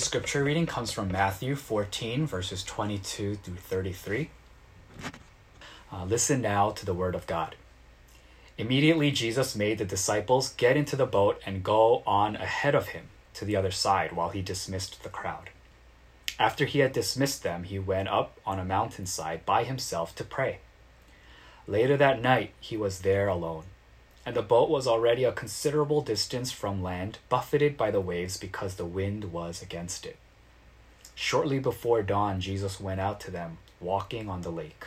Today's scripture reading comes from Matthew 14, verses 22 through 33. Listen now to the word of God. Immediately Jesus made the disciples get into the boat and go on ahead of him to the other side while he dismissed the crowd. After he had dismissed them, he went up on a mountainside by himself to pray. Later that night, he was there alone, and the boat was already a considerable distance from land, buffeted by the waves because the wind was against it. Shortly before dawn, Jesus went out to them, walking on the lake.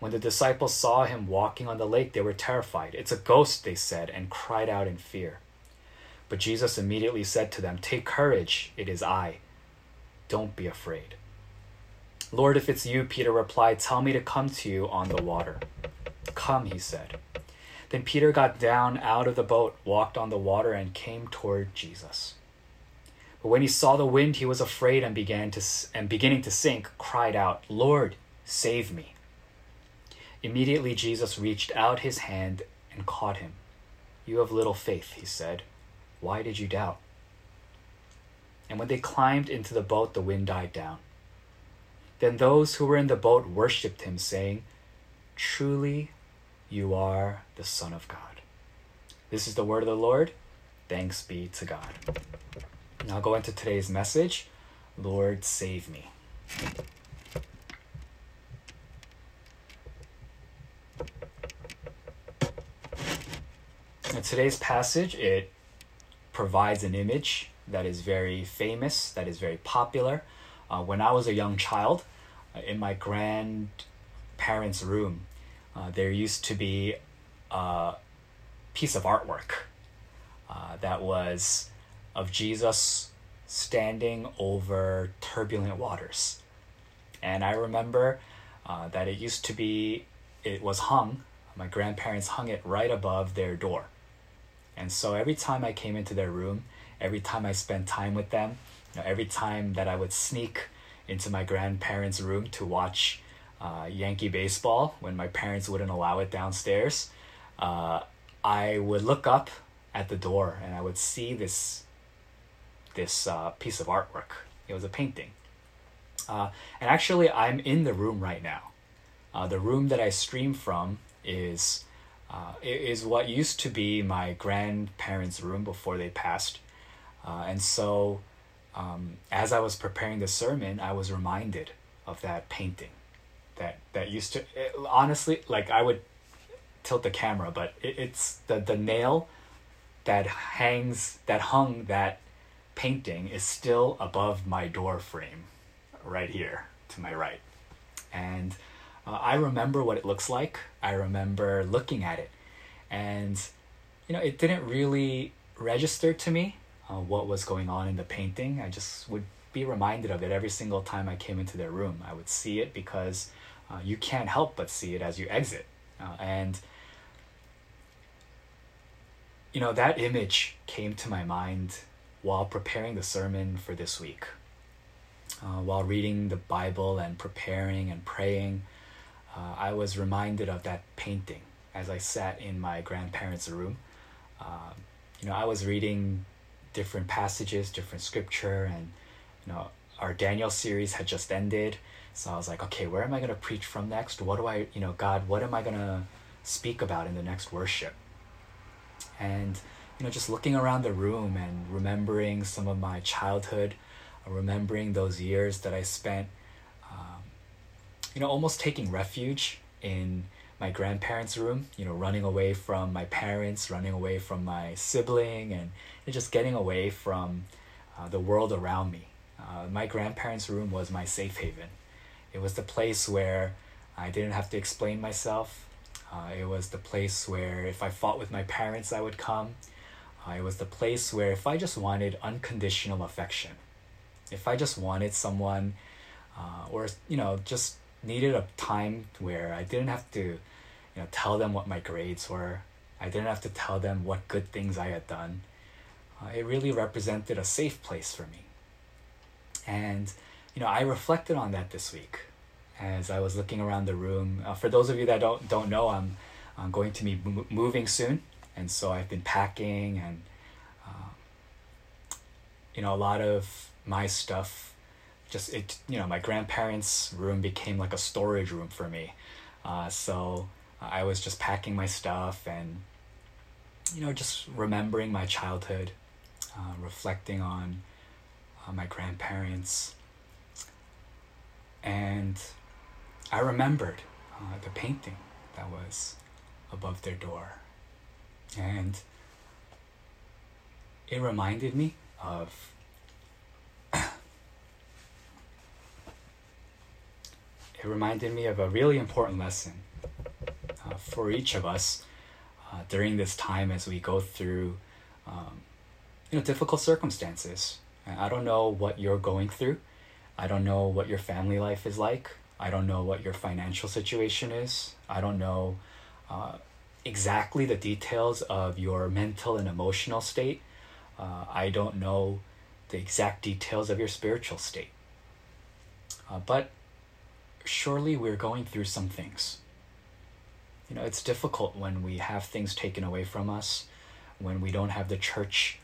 When the disciples saw him walking on the lake, they were terrified. "It's a ghost," they said, and cried out in fear. But Jesus immediately said to them, "Take courage, it is I. Don't be afraid." "Lord, if it's you," Peter replied, "tell me to come to you on the water." "Come," he said. Then Peter got down out of the boat, walked on the water, and came toward Jesus. But when he saw the wind, he was afraid and beginning to sink, cried out, "Lord, save me." Immediately Jesus reached out his hand and caught him. "You have little faith," he said. "Why did you doubt?" And when they climbed into the boat, the wind died down. Then those who were in the boat worshipped him, saying, "Truly, you are the Son of God." This is the word of the Lord. Thanks be to God. Now go into today's message, Lord, save me. In today's passage, it provides an image that is very famous, that is very popular. When I was a young child, in my grandparents' room, there used to be a piece of artwork that was of Jesus standing over turbulent waters. And I remember that my grandparents hung it right above their door. And so every time I came into their room, every time I spent time with them, every time that I would sneak into my grandparents' room to watch Yankee baseball when my parents wouldn't allow it downstairs, I would look up at the door and I would see this piece of artwork. It was a painting. And actually, I'm in the room right now. The room that I stream from is what used to be my grandparents' room before they passed. And so as I was preparing the sermon, I was reminded of that painting that used to, honestly, like I would tilt the camera, but it's the nail that hung that painting is still above my door frame right here to my right. And I remember what it looks like. I remember looking at it, and it didn't really register to me what was going on in the painting. I just would be reminded of it every single time I came into their room. I would see it because you can't help but see it as you exit. And that image came to my mind while preparing the sermon for this week, while reading the Bible and preparing and praying. I was reminded of that painting as I sat in my grandparents' room. I was reading different passages, different scripture, and our Daniel series had just ended. So I was like, okay, where am I going to preach from next? What do I, God, what am I going to speak about in the next worship? And, just looking around the room and remembering some of my childhood, remembering those years that I spent almost taking refuge in my grandparents' room, running away from my parents, running away from my sibling, and just getting away from the world around me. My grandparents' room was my safe haven. It was the place where I didn't have to explain myself. It was the place where if I fought with my parents, I would come. It was the place where if I just wanted unconditional affection, if I just wanted someone or just needed a time where I didn't have to tell them what my grades were, I didn't have to tell them what good things I had done. It really represented a safe place for me. And I reflected on that this week as I was looking around the room. For those of you that don't know, I'm going to be moving soon, and so I've been packing, and a lot of my stuff. Just it, you know, my grandparents' room became like a storage room for me. So I was just packing my stuff and, you know, just remembering my childhood, reflecting on my grandparents. And I remembered the painting that was above their door. And it reminded me of a really important lesson for each of us during this time as we go through you know, difficult circumstances. And I don't know what you're going through. I don't know what your family life is like. I don't know what your financial situation is. I don't know exactly the details of your mental and emotional state. I don't know the exact details of your spiritual state. But surely we're going through some things. You know, it's difficult when we have things taken away from us, when we don't have the church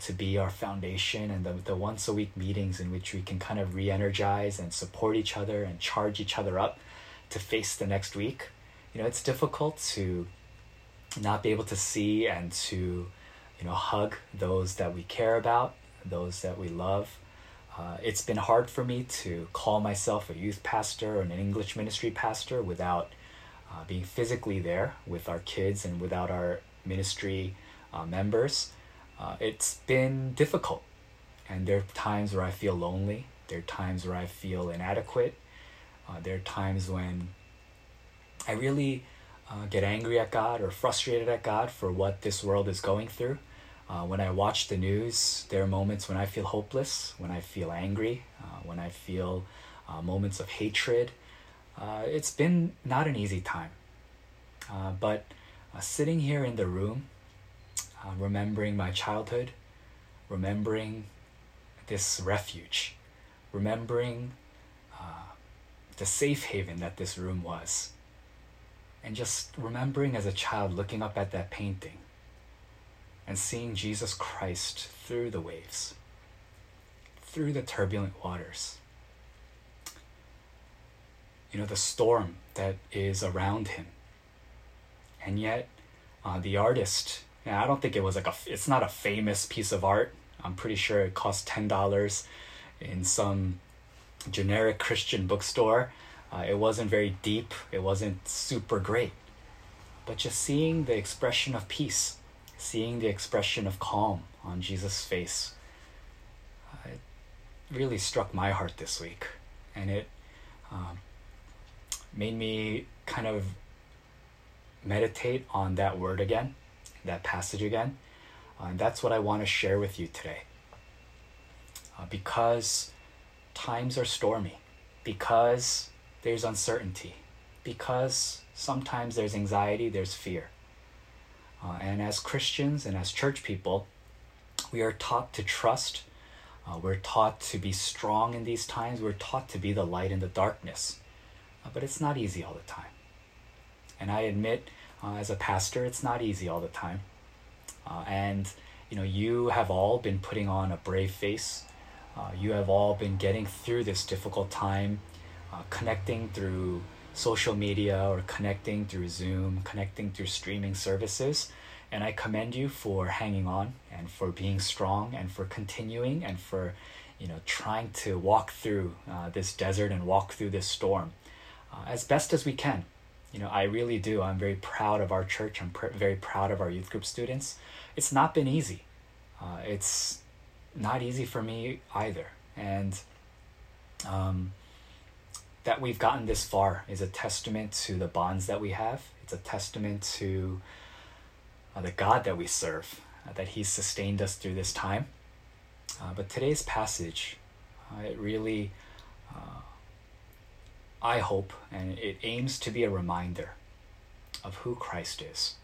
to be our foundation, and the once a week meetings in which we can kind of re-energize and support each other and charge each other up to face the next week. You know, it's difficult to not be able to see and to, you know, hug those that we care about, those that we love. It's been hard for me to call myself a youth pastor or an English ministry pastor without being physically there with our kids and without our ministry members. It's been difficult. And there are times where I feel lonely. There are times where I feel inadequate. There are times when I really get angry at God or frustrated at God for what this world is going through. When I watch the news, there are moments when I feel hopeless, when I feel angry, when I feel moments of hatred. It's been not an easy time. But sitting here in the room, remembering my childhood, remembering this refuge, remembering the safe haven that this room was, and just remembering as a child looking up at that painting and seeing Jesus Christ through the waves, through the turbulent waters. You know, the storm that is around him. And yet, the artist, now I don't think it was like it's not a famous piece of art. I'm pretty sure it cost $10 in some generic Christian bookstore. It wasn't very deep. It wasn't super great. But just seeing the expression of peace, seeing the expression of calm on Jesus' face, it really struck my heart this week. And it made me kind of meditate on that word again, that passage again. And that's what I want to share with you today. Because times are stormy, because there's uncertainty, because sometimes there's anxiety, there's fear. And as Christians and as church people, we are taught to trust. We're taught to be strong in these times. We're taught to be the light in the darkness. But it's not easy all the time. And I admit, as a pastor, it's not easy all the time. And, you know, you have all been putting on a brave face. You have all been getting through this difficult time, connecting through social media or connecting through Zoom, connecting through streaming services. And I commend you for hanging on and for being strong and for continuing and for, you know, trying to walk through this desert and walk through this storm as best as we can. You know, I really do. I'm very proud of our church. I'm very proud of our youth group students. It's not been easy. It's not easy for me either. And that we've gotten this far is a testament to the bonds that we have. It's a testament to the God that we serve, that He sustained us through this time. But today's passage, it really, I hope, and it aims to be a reminder of who Christ is,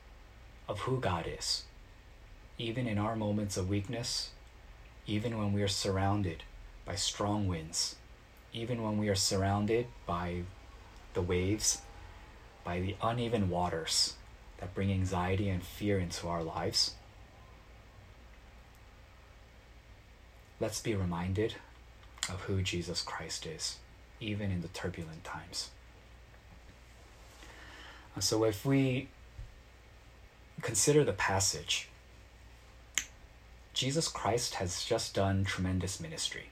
of who God is, even in our moments of weakness, even when we are surrounded by strong winds, even when we are surrounded by the waves, by the uneven waters that bring anxiety and fear into our lives. Let's be reminded of who Jesus Christ is, even in the turbulent times. So if we consider the passage, Jesus Christ has just done tremendous ministry.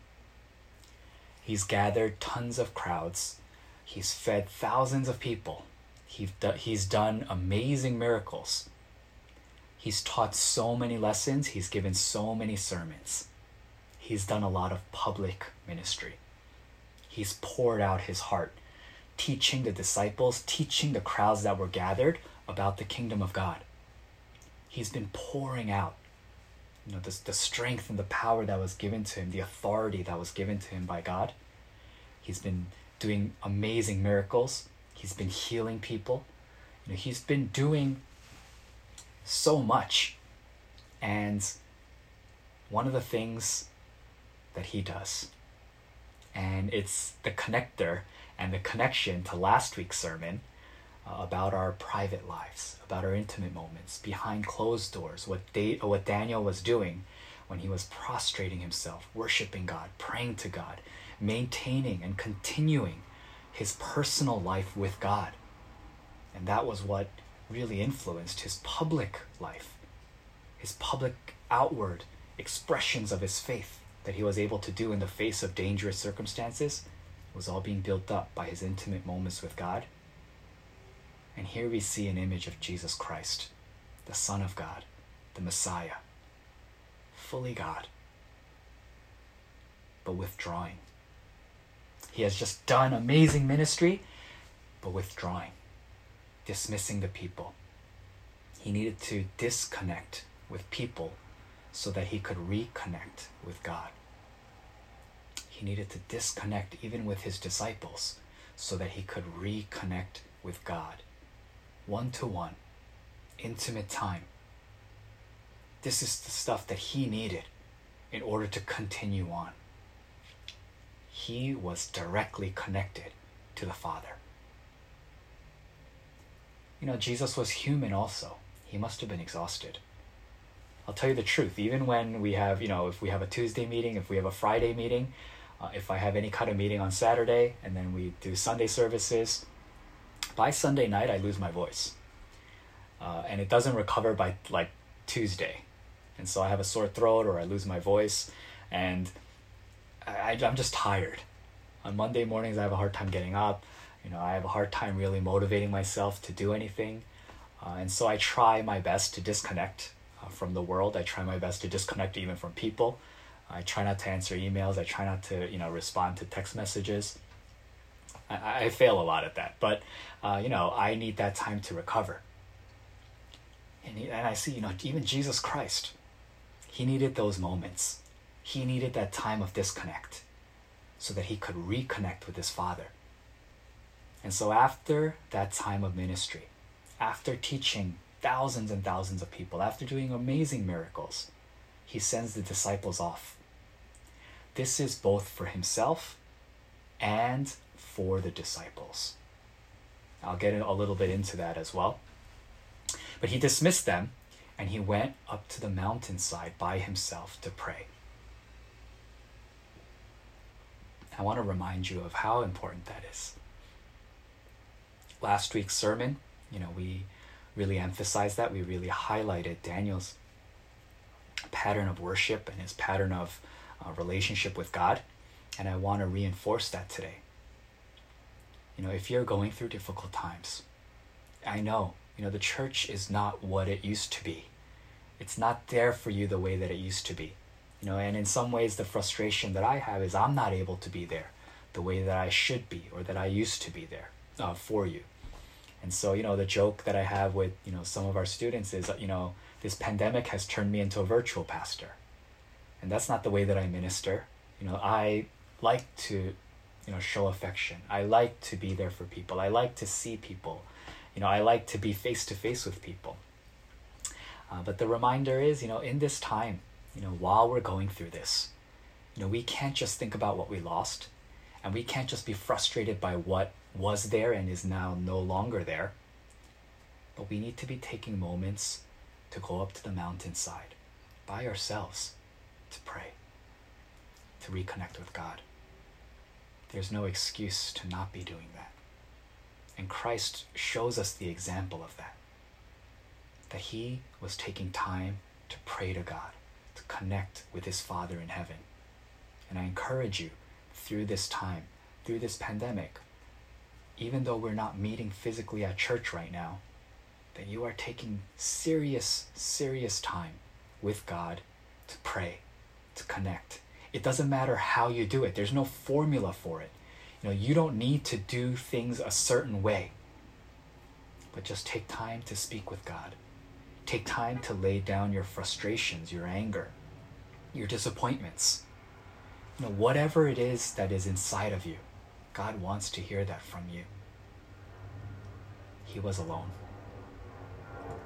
He's gathered tons of crowds. He's fed thousands of people. He's done amazing miracles. He's taught so many lessons. He's given so many sermons. He's done a lot of public ministry. He's poured out his heart, teaching the disciples, teaching the crowds that were gathered about the kingdom of God. He's been pouring out, the strength and the power that was given to him, the authority that was given to him by God. He's been doing amazing miracles. He's been healing people. He's been doing so much. And one of the things that he does, and it's the connector and the connection to last week's sermon about our private lives, about our intimate moments, behind closed doors, what Daniel was doing when he was prostrating himself, worshiping God, praying to God, maintaining and continuing his personal life with God. And that was what really influenced his public life, his public outward expressions of his faith that he was able to do in the face of dangerous circumstances. Was all being built up by his intimate moments with God. And here we see an image of Jesus Christ, the Son of God, the Messiah, fully God, but withdrawing. He has just done amazing ministry, but withdrawing, dismissing the people. He needed to disconnect with people so that he could reconnect with God. He needed to disconnect even with his disciples so that he could reconnect with God. One-to-one, intimate time. This is the stuff that he needed in order to continue on. He was directly connected to the Father. Jesus was human also. He must have been exhausted. I'll tell you the truth, even when we have, if we have a Tuesday meeting, if we have a Friday meeting, if I have any kind of meeting on Saturday, and then we do Sunday services, by Sunday night, I lose my voice. And it doesn't recover by Tuesday. And so I have a sore throat or I lose my voice. And I'm just tired. On Monday mornings, I have a hard time getting up. I have a hard time really motivating myself to do anything. And so I try my best to disconnect from the world. I try my best to disconnect even from people. I try not to answer emails. I try not to, respond to text messages. I fail a lot at that, but, I need that time to recover. And I see, even Jesus Christ, he needed those moments. He needed that time of disconnect so that he could reconnect with his Father. And so after that time of ministry, after teaching thousands and thousands of people, after doing amazing miracles, he sends the disciples off. This is both for himself and for the disciples. I'll get a little bit into that as well. But he dismissed them and he went up to the mountainside by himself to pray. I want to remind you of how important that is. Last week's sermon, we really emphasized that. We really highlighted Daniel's pattern of worship and his pattern of relationship with God. And I want to reinforce that today. If you're going through difficult times, I know, the church is not what it used to be. It's not there for you the way that it used to be. And in some ways, the frustration that I have is I'm not able to be there the way that I should be or that I used to be there for you. And so, the joke that I have with, some of our students is, this pandemic has turned me into a virtual pastor. And that's not the way that I minister. I like to, show affection. I like to be there for people. I like to see people. I like to be face to face with people. But the reminder is, in this time, while we're going through this, we can't just think about what we lost. And we can't just be frustrated by what was there and is now no longer there. But we need to be taking moments to go up to the mountainside by ourselves to pray, to reconnect with God. There's no excuse to not be doing that. And Christ shows us the example of that. That he was taking time to pray to God, to connect with his Father in heaven. And I encourage you, through this time, through this pandemic, even though we're not meeting physically at church right now, that you are taking serious time with God to pray, to connect. It doesn't matter how you do it. There's no formula for it. You know, you don't need to do things a certain way. But just take time to speak with God. Take time to lay down your frustrations, your anger, your disappointments. You know, whatever it is that is inside of you, God wants to hear that from you. He was alone.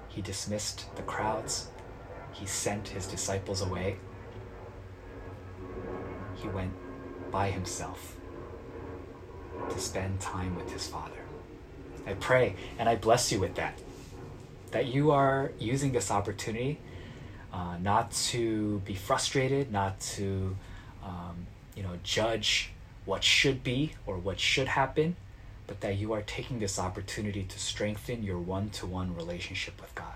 He dismissed the crowds. He sent his disciples away. He went by himself to spend time with his Father. I pray and I bless you with that, that you are using this opportunity not to be frustrated, not to judge what should be or what should happen, but that you are taking this opportunity to strengthen your one-to-one relationship with God.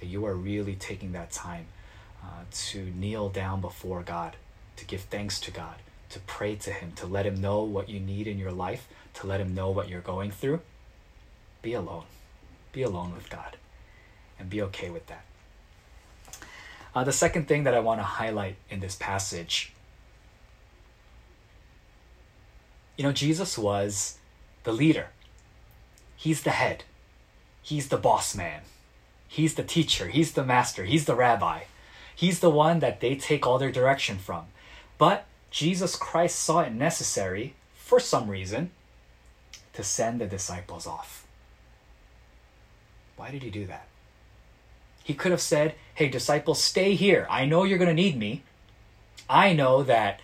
That you are really taking that time to kneel down before God, to give thanks to God, to pray to him, to let him know what you need in your life, to let him know what you're going through. Be alone. Be alone with God and be okay with that. The second thing that I want to highlight in this passage, you know, Jesus was the leader. He's the head. He's the boss man. He's the teacher. He's the master. He's the rabbi. He's the one that they take all their direction from. But Jesus Christ saw it necessary, for some reason, to send the disciples off. Why did he do that? He could have said, hey, disciples, stay here. I know you're going to need me. I know that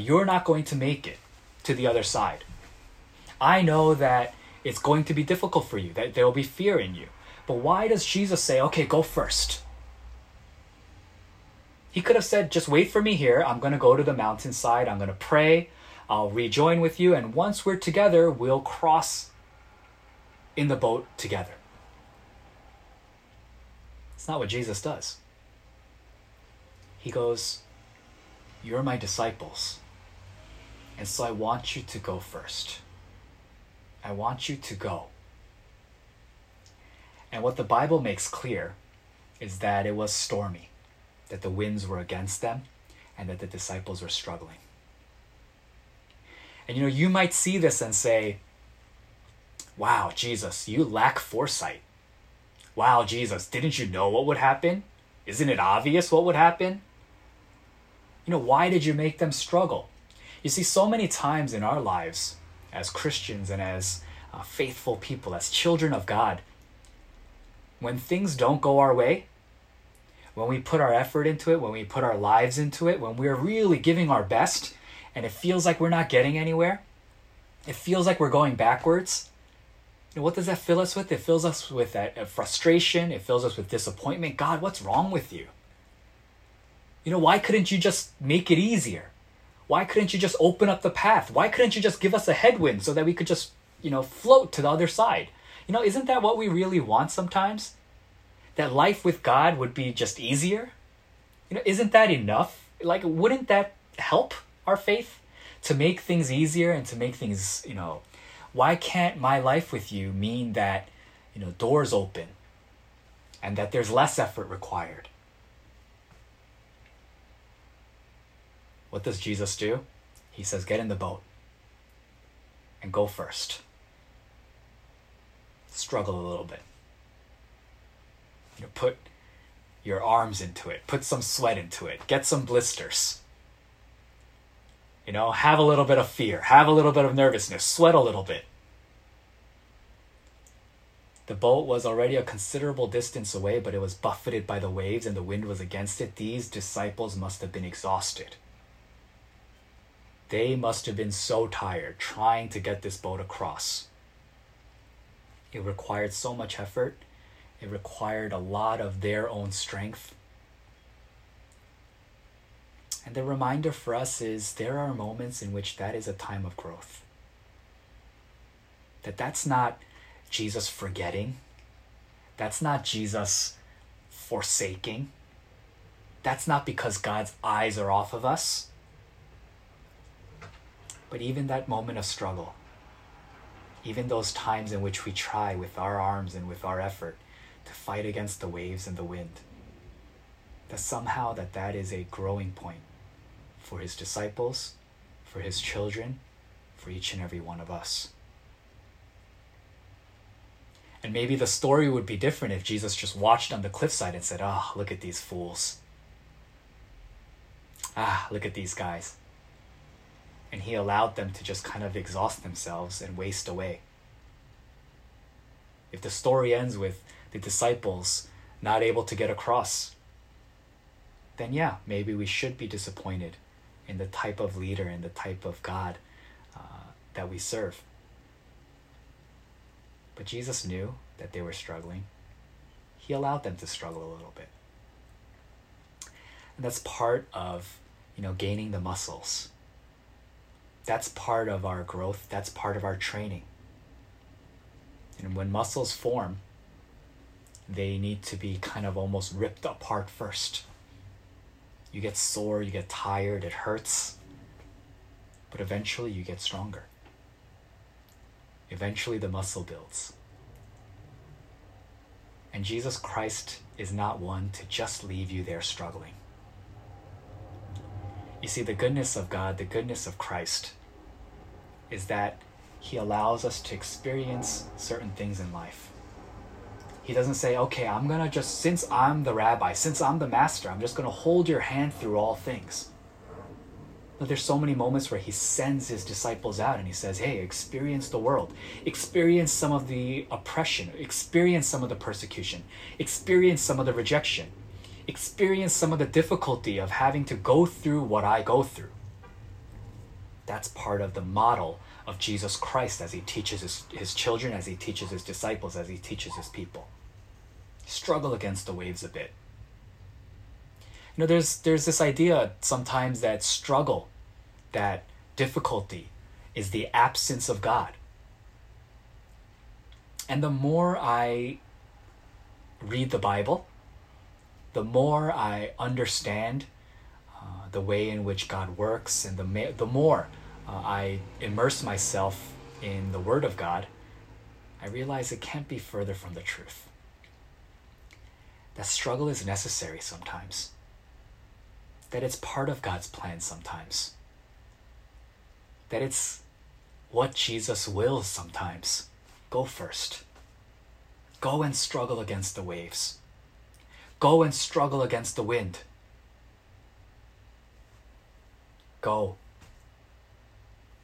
you're not going to make it to the other side. I know that it's going to be difficult for you, that there will be fear in you. But why does Jesus say, okay, go first? He could have said, just wait for me here. I'm going to go to the mountainside. I'm going to pray. I'll rejoin with you. And once we're together, we'll cross in the boat together. It's not what Jesus does. He goes, you're my disciples. And so I want you to go first. I want you to go. And what the Bible makes clear is that it was stormy, that the winds were against them, and that the disciples were struggling. And you know, you might see this and say, wow, Jesus, you lack foresight. Wow, Jesus, didn't you know what would happen? Isn't it obvious what would happen? You know, why did you make them struggle? You see, so many times in our lives, as Christians and as faithful people, as children of God, when things don't go our way, when we put our effort into it, when we put our lives into it, when we're really giving our best, and it feels like we're not getting anywhere, it feels like we're going backwards, you know, what does that fill us with? It fills us with that frustration. It fills us with disappointment. God, what's wrong with you? You know, why couldn't you just make it easier? Why couldn't you just open up the path? Why couldn't you just give us a headwind so that we could just, you know, float to the other side? You know, isn't that what we really want sometimes? That life with God would be just easier? You know, isn't that enough? Like, wouldn't that help our faith to make things easier and to make things, you know, why can't my life with you mean that, you know, doors open and that there's less effort required? What does Jesus do? He says, get in the boat and go first. Struggle a little bit. You know, put your arms into it. Put some sweat into it. Get some blisters. You know, have a little bit of fear. Have a little bit of nervousness. Sweat a little bit. The boat was already a considerable distance away, but it was buffeted by the waves and the wind was against it. These disciples must have been exhausted. They must have been so tired trying to get this boat across. It required so much effort. It required a lot of their own strength. And the reminder for us is there are moments in which that is a time of growth. That's not Jesus forgetting. That's not Jesus forsaking. That's not because God's eyes are off of us. But even that moment of struggle, even those times in which we try with our arms and with our effort to fight against the waves and the wind, that somehow that is a growing point for his disciples, for his children, for each and every one of us. And maybe the story would be different if Jesus just watched on the cliffside and said, "Ah, look at these fools. Ah, look at these guys." And he allowed them to just kind of exhaust themselves and waste away. If the story ends with the disciples not able to get across, then yeah, maybe we should be disappointed in the type of leader and the type of God that we serve. But Jesus knew that they were struggling. He allowed them to struggle a little bit. And that's part of, gaining the muscles. That's part of our growth. That's part of our training. And when muscles form, they need to be kind of almost ripped apart first. You get sore, you get tired, it hurts. But eventually you get stronger. Eventually the muscle builds. And Jesus Christ is not one to just leave you there struggling. You see, the goodness of God, the goodness of Christ, is that he allows us to experience certain things in life. He doesn't say, "Okay, I'm going to just, since I'm the rabbi, since I'm the master, I'm just going to hold your hand through all things." But there's so many moments where he sends his disciples out and he says, "Hey, experience the world. Experience some of the oppression. Experience some of the persecution. Experience some of the rejection. Experience some of the difficulty of having to go through what I go through." That's part of the model of Jesus Christ as he teaches his children, as he teaches his disciples, as he teaches his people. Struggle against the waves a bit. There's this idea sometimes that struggle, that difficulty is the absence of God. And the more I read the Bible, the more I understand the way in which God works, and the more I immerse myself in the Word of God, I realize it can't be further from the truth. That struggle is necessary sometimes. That it's part of God's plan sometimes. That it's what Jesus wills sometimes. Go first. Go and struggle against the waves. Go and struggle against the wind. Go.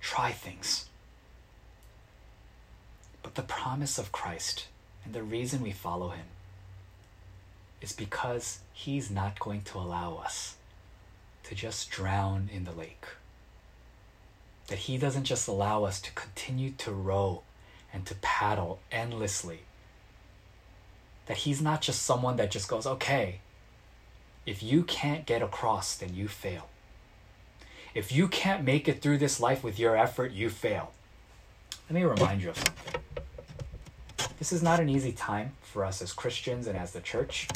Try things. But the promise of Christ and the reason we follow him is because he's not going to allow us to just drown in the lake. That he doesn't just allow us to continue to row and to paddle endlessly. That he's not just someone that just goes, "Okay, if you can't get across, then you fail. If you can't make it through this life with your effort, you fail." Let me remind you of something. This is not an easy time for us as Christians and as the church.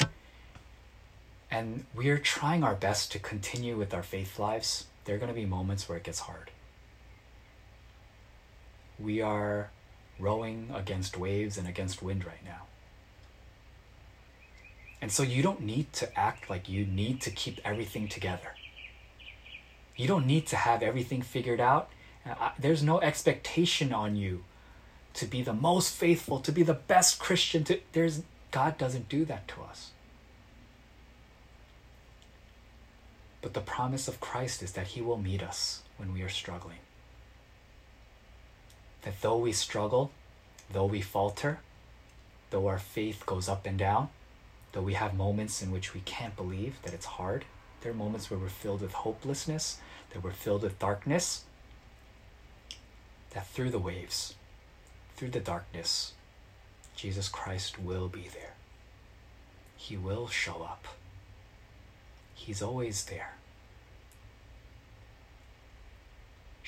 And we're trying our best to continue with our faith lives. There are going to be moments where it gets hard. We are rowing against waves and against wind right now. And so you don't need to act like you need to keep everything together. You don't need to have everything figured out. There's no expectation on you to be the most faithful, to be the best Christian. God doesn't do that to us. But the promise of Christ is that he will meet us when we are struggling. That though we struggle, though we falter, though our faith goes up and down, though we have moments in which we can't believe, that it's hard, there are moments where we're filled with hopelessness, that we're filled with darkness, that through the waves, through the darkness, Jesus Christ will be there. He will show up. He's always there.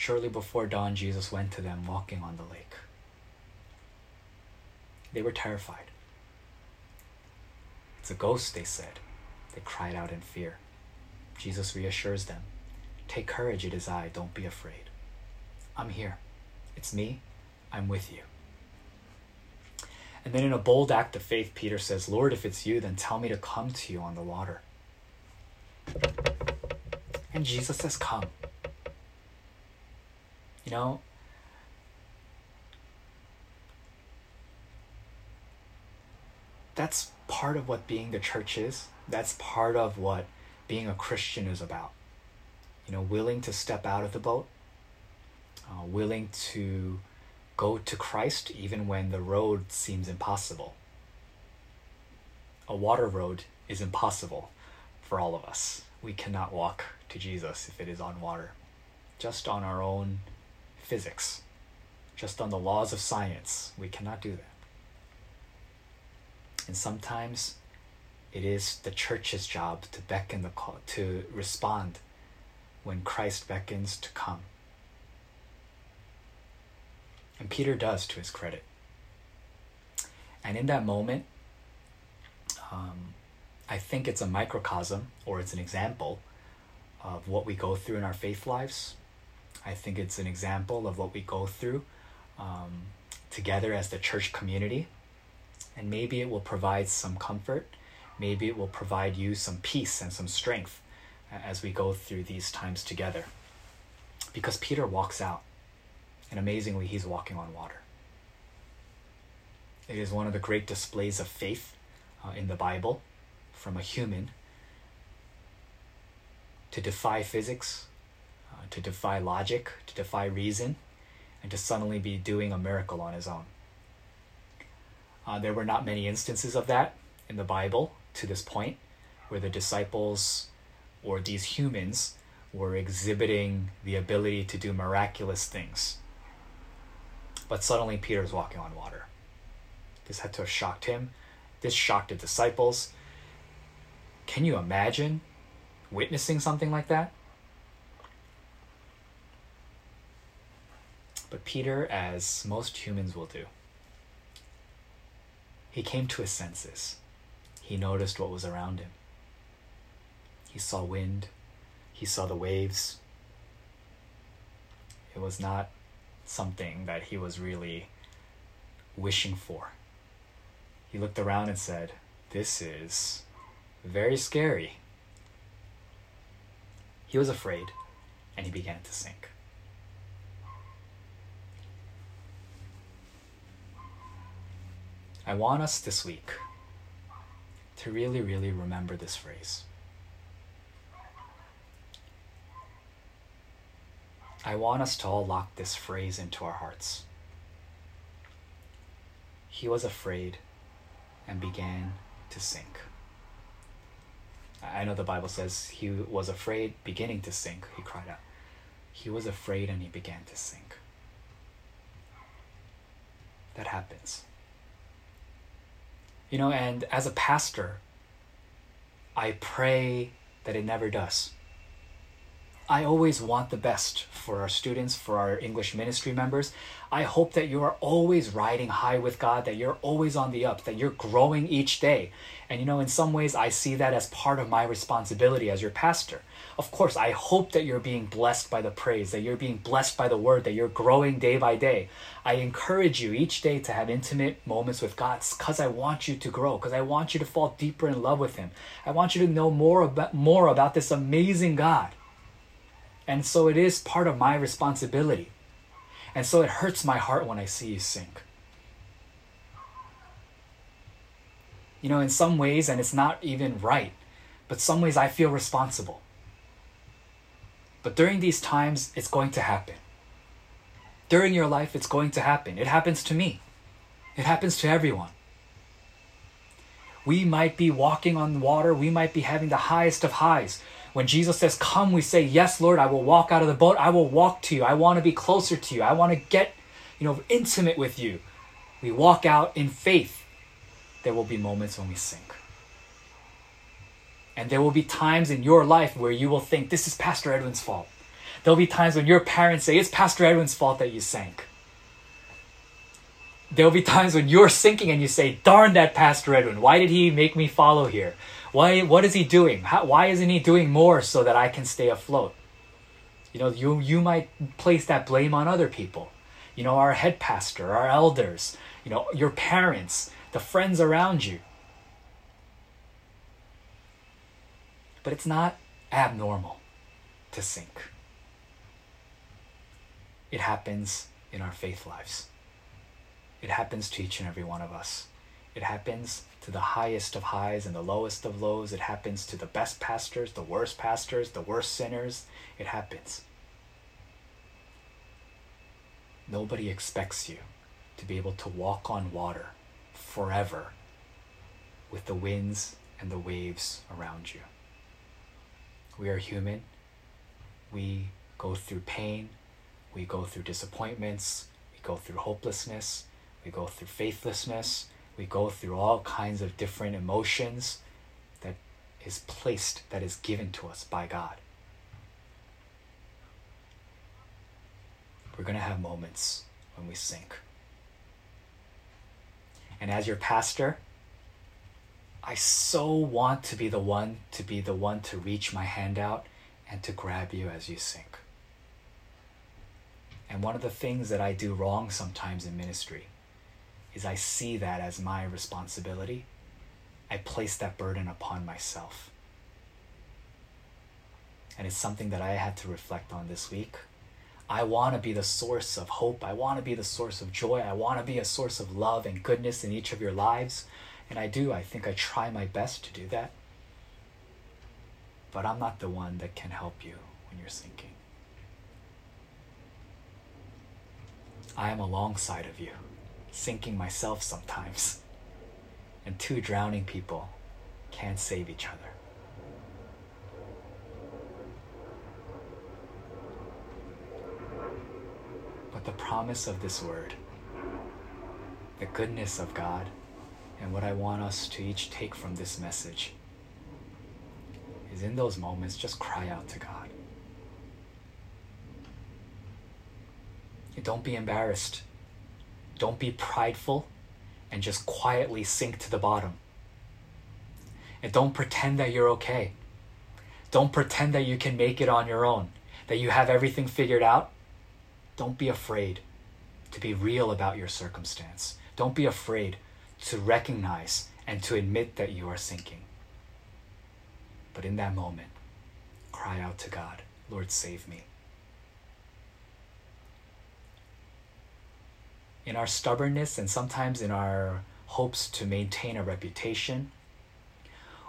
Shortly before dawn, Jesus went to them walking on the lake. They were terrified. "It's a ghost," they said. They cried out in fear. Jesus reassures them. "Take courage, it is I. Don't be afraid. I'm here. It's me. I'm with you." And then in a bold act of faith, Peter says, "Lord, if it's you, then tell me to come to you on the water." And Jesus says, "Come." You know, that's part of what being the church is. That's part of what being a Christian is about. You know, willing to step out of the boat, willing to go to Christ even when the road seems impossible. A water road is impossible for all of us. We cannot walk to Jesus if it is on water. Just on our own physics, just on the laws of science, we cannot do that. And sometimes it is the church's job to beckon the call, to respond when Christ beckons to come. And Peter does, to his credit. And in that moment, I think it's a microcosm, or it's an example of what we go through in our faith lives. I think it's an example of what we go through together as the church community. And maybe it will provide some comfort. Maybe it will provide you some peace and some strength as we go through these times together. Because Peter walks out. And amazingly, he's walking on water. It is one of the great displays of faith in the Bible, from a human to defy physics, to defy logic, to defy reason, and to suddenly be doing a miracle on his own. There were not many instances of that in the Bible to this point, where the disciples or these humans were exhibiting the ability to do miraculous things. But suddenly Peter's walking on water. This had to have shocked him. This shocked the disciples. Can you imagine witnessing something like that? But Peter, as most humans will do, he came to his senses. He noticed what was around him. He saw wind. He saw the waves. It was not something that he was really wishing for. He looked around and said, "This is very scary." He was afraid, and he began to sink. I want us this week to really, really remember this phrase. I want us to all lock this phrase into our hearts. He was afraid and began to sink. I know the Bible says he was afraid, beginning to sink, he cried out. He was afraid and he began to sink. That happens. You know, and as a pastor, I pray that it never does. I always want the best for our students, for our English ministry members. I hope that you are always riding high with God, that you're always on the up, that you're growing each day. And you know, in some ways, I see that as part of my responsibility as your pastor. Of course, I hope that you're being blessed by the praise, that you're being blessed by the word, that you're growing day by day. I encourage you each day to have intimate moments with God because I want you to grow, because I want you to fall deeper in love with Him. I want you to know more about this amazing God. And so it is part of my responsibility. And so it hurts my heart when I see you sink. You know, in some ways, and it's not even right, but some ways I feel responsible. But during these times, it's going to happen. During your life, it's going to happen. It happens to me. It happens to everyone. We might be walking on water. We might be having the highest of highs. When Jesus says, "Come," we say, "Yes, Lord, I will walk out of the boat. I will walk to you. I want to be closer to you. I want to get, intimate with you." We walk out in faith. There will be moments when we sink. And there will be times in your life where you will think, "This is Pastor Edwin's fault. There'll be times when your parents say, it's Pastor Edwin's fault that you sank. There'll be times when you're sinking and you say, darn that Pastor Edwin, why did he make me follow here? Why? What is he doing? Why isn't he doing more so that I can stay afloat? You know, you might place that blame on other people. You know, our head pastor, our elders, you know, your parents, the friends around you. But it's not abnormal to sink. It happens in our faith lives. It happens to each and every one of us. It happens to the highest of highs and the lowest of lows. It happens to the best pastors, the worst sinners. It happens. Nobody expects you to be able to walk on water forever with the winds and the waves around you. We are human. We go through pain. We go through disappointments. We go through hopelessness. We go through faithlessness. We go through all kinds of different emotions that is placed, that is given to us by God. We're going to have moments when we sink. And as your pastor, I so want to be the one to reach my hand out and to grab you as you sink. And one of the things that I do wrong sometimes in ministry is I see that as my responsibility. I place that burden upon myself. And it's something that I had to reflect on this week. I want to be the source of hope. I want to be the source of joy. I want to be a source of love and goodness in each of your lives. And I do. I think I try my best to do that. But I'm not the one that can help you when you're sinking. I am alongside of you, sinking myself sometimes, and two drowning people can't save each other. But the promise of this word, the goodness of God, and what I want us to each take from this message is in those moments, just cry out to God. Don't be embarrassed. Don't be prideful and just quietly sink to the bottom. And don't pretend that you're okay. Don't pretend that you can make it on your own, that you have everything figured out. Don't be afraid to be real about your circumstance. Don't be afraid to recognize and to admit that you are sinking. But in that moment, cry out to God, Lord, save me. In our stubbornness and sometimes in our hopes to maintain a reputation,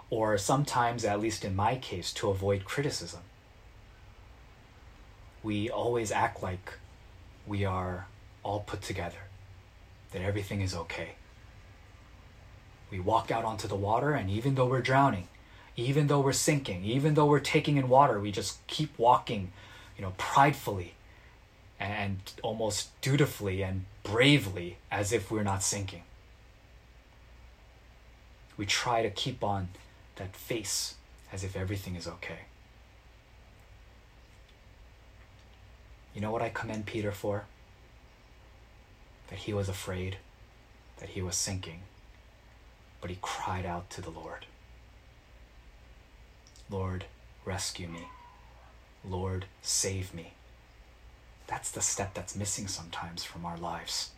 or sometimes, at least in my case, to avoid criticism, we always act like we are all put together, that everything is okay. We walk out onto the water, and even though we're drowning, even though we're sinking, even though we're taking in water, we just keep walking, you know, pridefully and almost dutifully and bravely, as if we're not sinking. We try to keep on that face as if everything is okay. You know what I commend Peter for? That he was afraid, that he was sinking, but he cried out to the Lord. Lord, rescue me. Lord, save me. That's the step that's missing sometimes from our lives.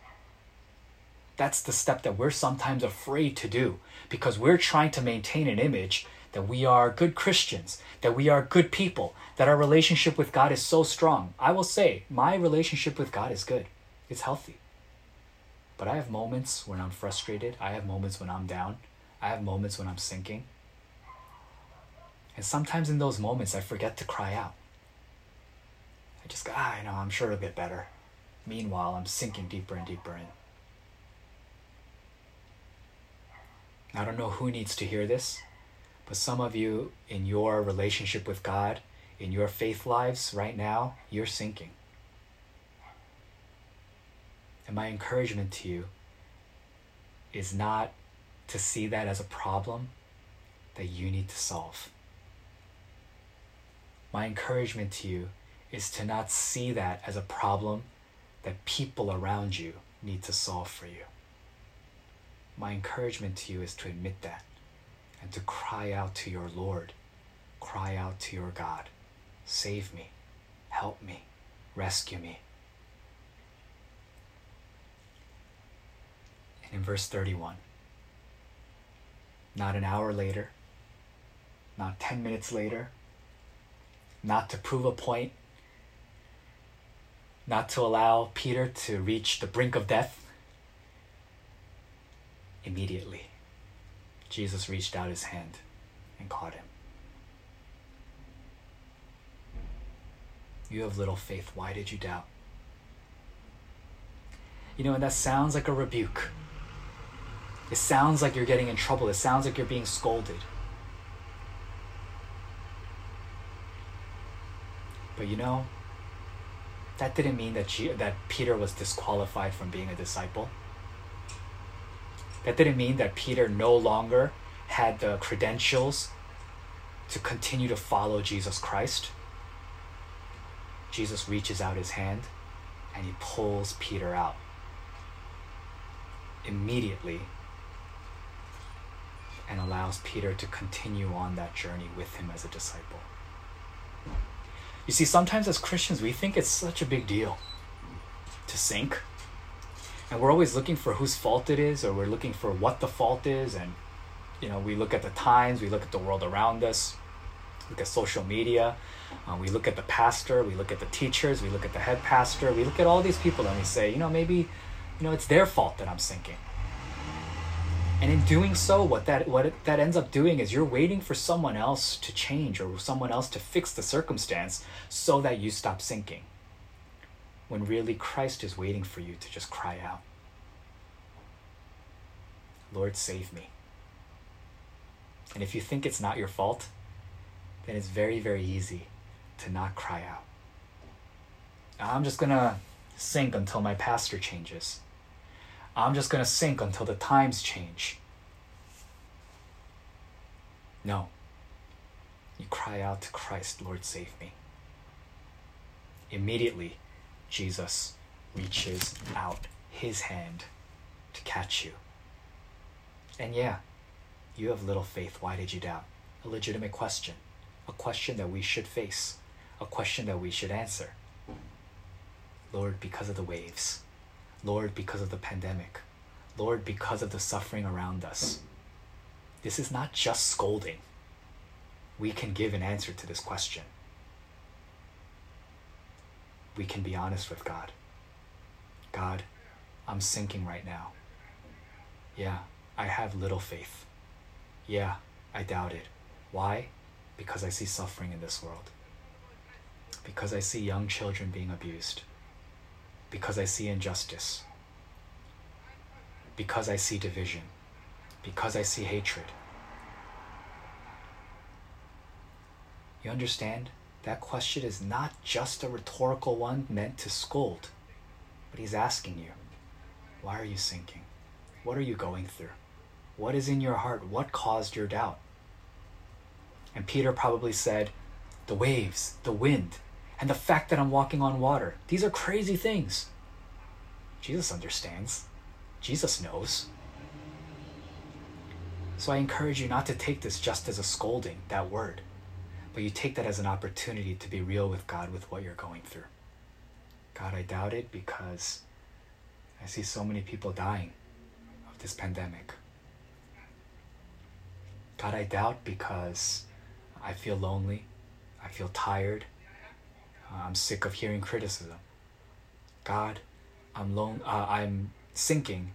That's the step that we're sometimes afraid to do because we're trying to maintain an image that we are good Christians, that we are good people, that our relationship with God is so strong. I will say, my relationship with God is good. It's healthy. But I have moments when I'm frustrated. I have moments when I'm down. I have moments when I'm sinking. And sometimes in those moments, I forget to cry out. I just go, I know, I'm sure it'll get better. Meanwhile, I'm sinking deeper and deeper in. I don't know who needs to hear this, but some of you in your relationship with God, in your faith lives right now, you're sinking. And my encouragement to you is not to see that as a problem that you need to solve. My encouragement to you is to not see that as a problem that people around you need to solve for you. My encouragement to you is to admit that and to cry out to your Lord, cry out to your God, save me, help me, rescue me. And in verse 31, not an hour later, not 10 minutes later, not to prove a point, not to allow Peter to reach the brink of death. Immediately, Jesus reached out his hand and caught him. You have little faith. Why did you doubt? You know, and that sounds like a rebuke. It sounds like you're getting in trouble. It sounds like you're being scolded. But you know, that didn't mean that Peter was disqualified from being a disciple. That didn't mean that Peter no longer had the credentials to continue to follow Jesus Christ. Jesus reaches out his hand and he pulls Peter out. Immediately, and allows Peter to continue on that journey with him as a disciple. You see, sometimes as Christians, we think it's such a big deal to sink. And we're always looking for whose fault it is, or we're looking for what the fault is. And, you know, we look at the times, we look at the world around us, look at social media, we look at the pastor, we look at the teachers, we look at the head pastor, we look at all these people and we say, you know, maybe, you know, it's their fault that I'm sinking. And in doing so, what that ends up doing is you're waiting for someone else to change or someone else to fix the circumstance so that you stop sinking. When really Christ is waiting for you to just cry out, Lord, save me. And if you think it's not your fault, then it's very, very easy to not cry out. I'm just going to sink until my pastor changes. I'm just going to sink until the times change. No. You cry out to Christ, Lord, save me. Immediately, Jesus reaches out his hand to catch you. And yeah, you have little faith. Why did you doubt? A legitimate question. A question that we should face. A question that we should answer. Lord, because of the waves. Lord, because of the pandemic. Lord, because of the suffering around us. This is not just scolding. We can give an answer to this question. We can be honest with God. God, I'm sinking right now. Yeah, I have little faith. Yeah, I doubted. Why? Because I see suffering in this world. Because I see young children being abused. Because I see injustice. Because I see division. Because I see hatred. You understand? That question is not just a rhetorical one meant to scold, but he's asking you, why are you sinking? What are you going through? What is in your heart? What caused your doubt? And Peter probably said, the waves, the wind, and the fact that I'm walking on water. These are crazy things. Jesus understands. Jesus knows. So I encourage you not to take this just as a scolding, that word, but you take that as an opportunity to be real with God with what you're going through. God, I doubt it because I see so many people dying of this pandemic. God, I doubt because I feel lonely. I feel tired. I'm sick of hearing criticism. God, I'm sinking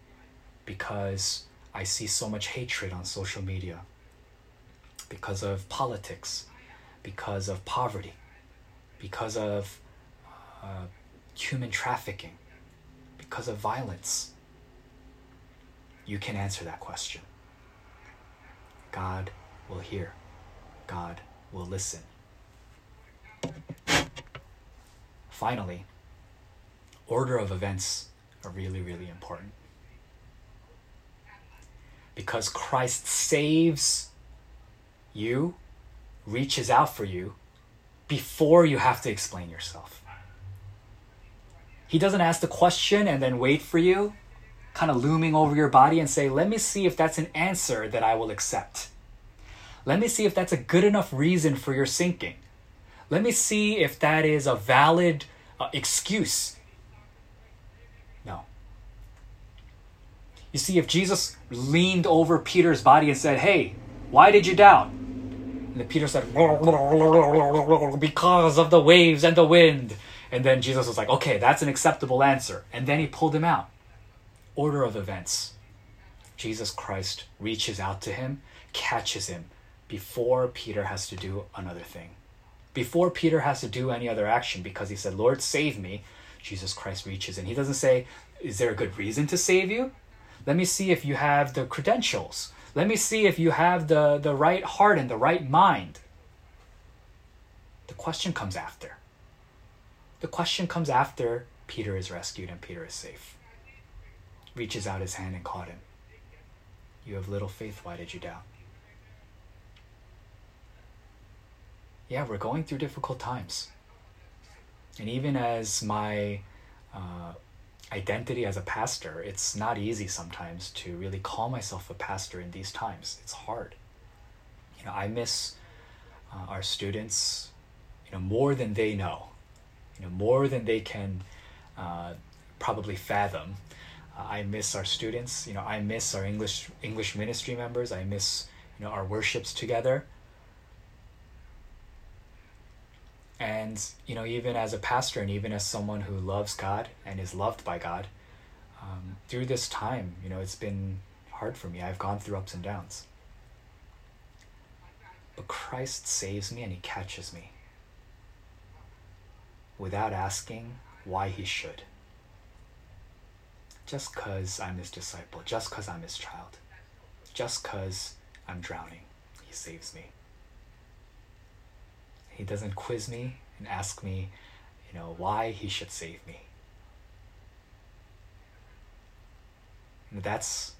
because I see so much hatred on social media, because of politics, because of poverty, because of human trafficking, because of violence. You can answer that question. God will hear. God will listen. Finally, order of events are really, really important. Because Christ saves you, reaches out for you, before you have to explain yourself. He doesn't ask the question and then wait for you, kind of looming over your body and say, let me see if that's an answer that I will accept. Let me see if that's a good enough reason for your sinking. Let me see if that is a valid excuse. No. You see, if Jesus leaned over Peter's body and said, hey, why did you doubt? And then Peter said, because of the waves and the wind. And then Jesus was like, okay, that's an acceptable answer. And then he pulled him out. Order of events. Jesus Christ reaches out to him, catches him before Peter has to do another thing. Before Peter has to do any other action, because he said, Lord, save me, Jesus Christ reaches. And he doesn't say, is there a good reason to save you? Let me see if you have the credentials. Let me see if you have the right heart and the right mind. The question comes after. The question comes after Peter is rescued and Peter is safe. Reaches out his hand and caught him. You have little faith, why did you doubt? Yeah, we're going through difficult times. And even as my identity as a pastor, it's not easy sometimes to really call myself a pastor in these times. It's hard. You know, I miss our students, you know, more than they know, you know, more than they can probably fathom. I miss our students, you know, I miss our English ministry members, I miss, you know, our worships together. And, you know, even as a pastor and even as someone who loves God and is loved by God, through this time, you know, it's been hard for me. I've gone through ups and downs. But Christ saves me and he catches me without asking why he should. Just because I'm his disciple, just because I'm his child, just because I'm drowning, he saves me. He doesn't quiz me and ask me, you know, why he should save me. And that's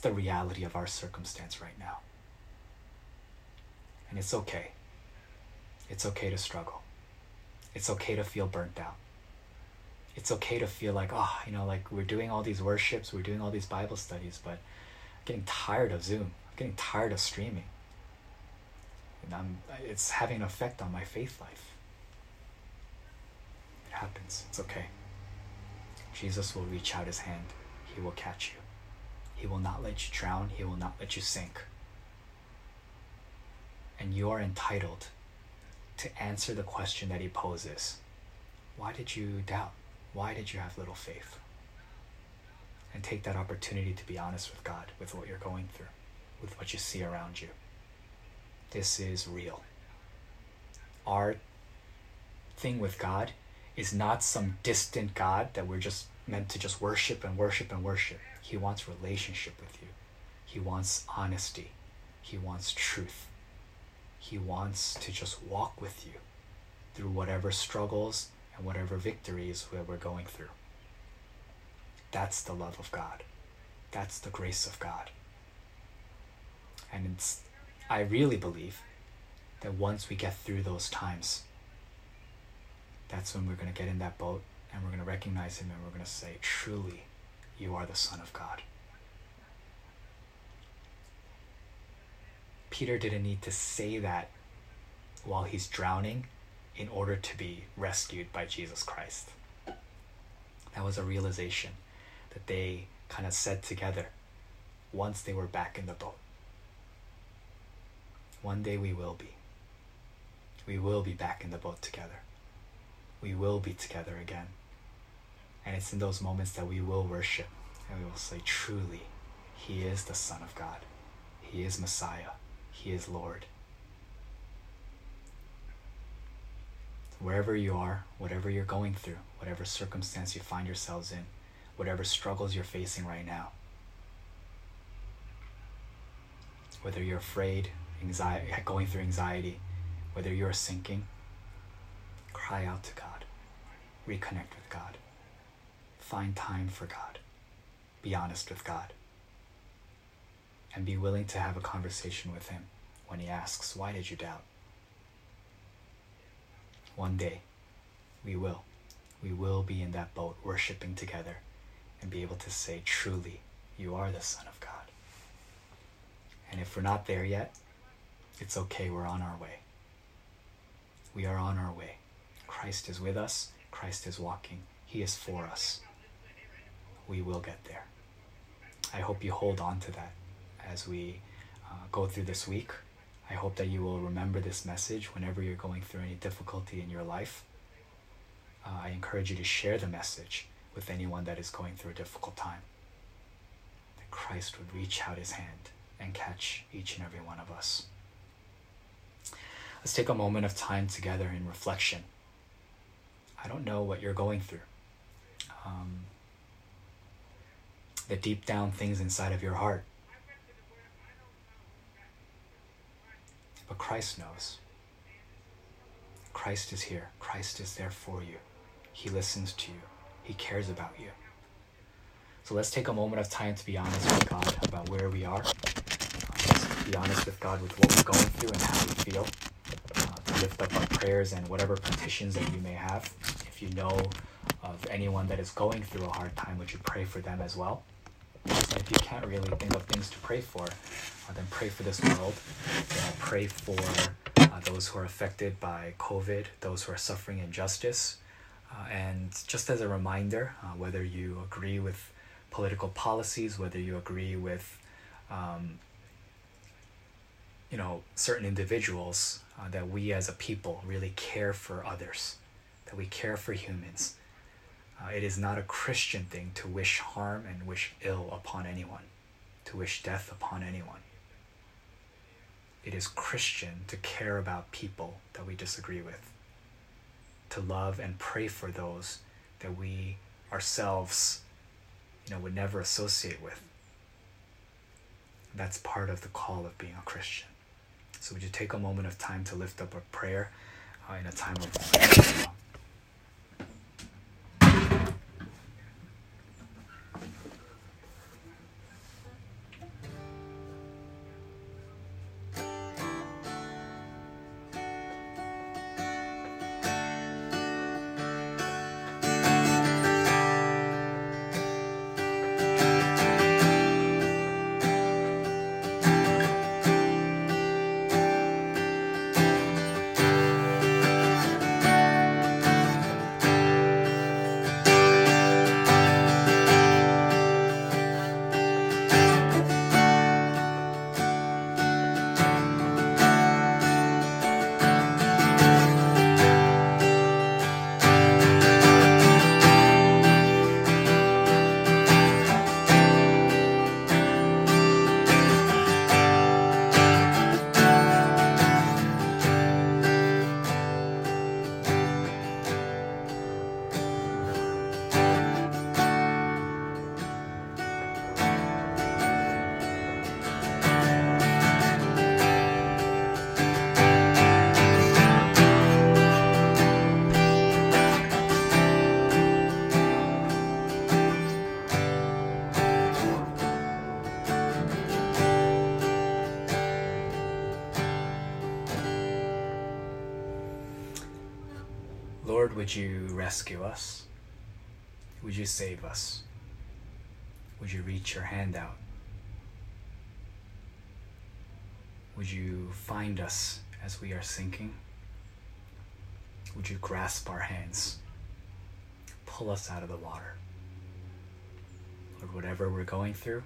the reality of our circumstance right now. And it's okay. It's okay to struggle. It's okay to feel burnt out. It's okay to feel like, oh, you know, like we're doing all these worships, we're doing all these Bible studies, but I'm getting tired of Zoom. I'm getting tired of streaming. And it's having an effect on my faith life. It happens. It's okay. Jesus will reach out his hand. He will catch you. He will not let you drown. He will not let you sink. And you're entitled to answer the question that he poses. Why did you doubt? Why did you have little faith? And take that opportunity to be honest with God, with what you're going through, with what you see around you. This is real. Our thing with God is not some distant God that we're just meant to just worship and worship and worship. He wants relationship with you. He wants honesty. He wants truth. He wants to just walk with you through whatever struggles and whatever victories that we're going through. That's the love of God. That's the grace of God. And I really believe that once we get through those times, that's when we're going to get in that boat and we're going to recognize him and we're going to say, truly, you are the Son of God. Peter didn't need to say that while he's drowning in order to be rescued by Jesus Christ. That was a realization that they kind of said together once they were back in the boat. One day we will be. We will be back in the boat together. We will be together again. And it's in those moments that we will worship and we will say, truly, he is the Son of God. He is Messiah. He is Lord. Wherever you are, whatever you're going through, whatever circumstance you find yourselves in, whatever struggles you're facing right now, whether you're afraid, going through anxiety, whether you're sinking, cry out to God. Reconnect with God. Find time for God. Be honest with God. And be willing to have a conversation with him when he asks, why did you doubt? One day, we will be in that boat worshiping together and be able to say, truly, you are the Son of God. And if we're not there yet, it's okay, we're on our way. We are on our way. Christ is with us. Christ is walking. He is for us. We will get there. I hope you hold on to that as we go through this week. I hope that you will remember this message whenever you're going through any difficulty in your life. I encourage you to share the message with anyone that is going through a difficult time. That Christ would reach out his hand and catch each and every one of us. Let's take a moment of time together in reflection. I don't know what you're going through. The deep down things inside of your heart. But Christ knows. Christ is here. Christ is there for you. He listens to you. He cares about you. So let's take a moment of time to be honest with God about where we are. Let's be honest with God with what we're going through and how we feel. To lift up our prayers and whatever petitions that you may have. If you know of anyone that is going through a hard time, would you pray for them as well? So if you can't really think of things to pray for, then pray for this world. Pray for those who are affected by COVID, those who are suffering injustice. And just as a reminder, whether you agree with political policies, whether you agree with certain individuals, that we as a people really care for others, that we care for humans. It is not a Christian thing to wish harm and wish ill upon anyone, to wish death upon anyone. It is Christian to care about people that we disagree with, to love and pray for those that we ourselves would never associate with. That's part of the call of being a Christian. So would you take a moment of time to lift up a prayer in a time of Lord, would you rescue us? Would you save us? Would you reach your hand out? Would you find us as we are sinking? Would you grasp our hands? Pull us out of the water. Lord, whatever we're going through,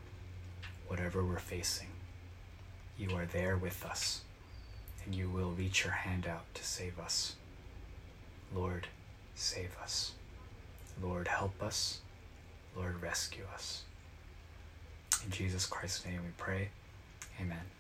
whatever we're facing, you are there with us, and you will reach your hand out to save us. Lord, save us. Lord, help us. Lord, rescue us. In Jesus Christ's name we pray. Amen.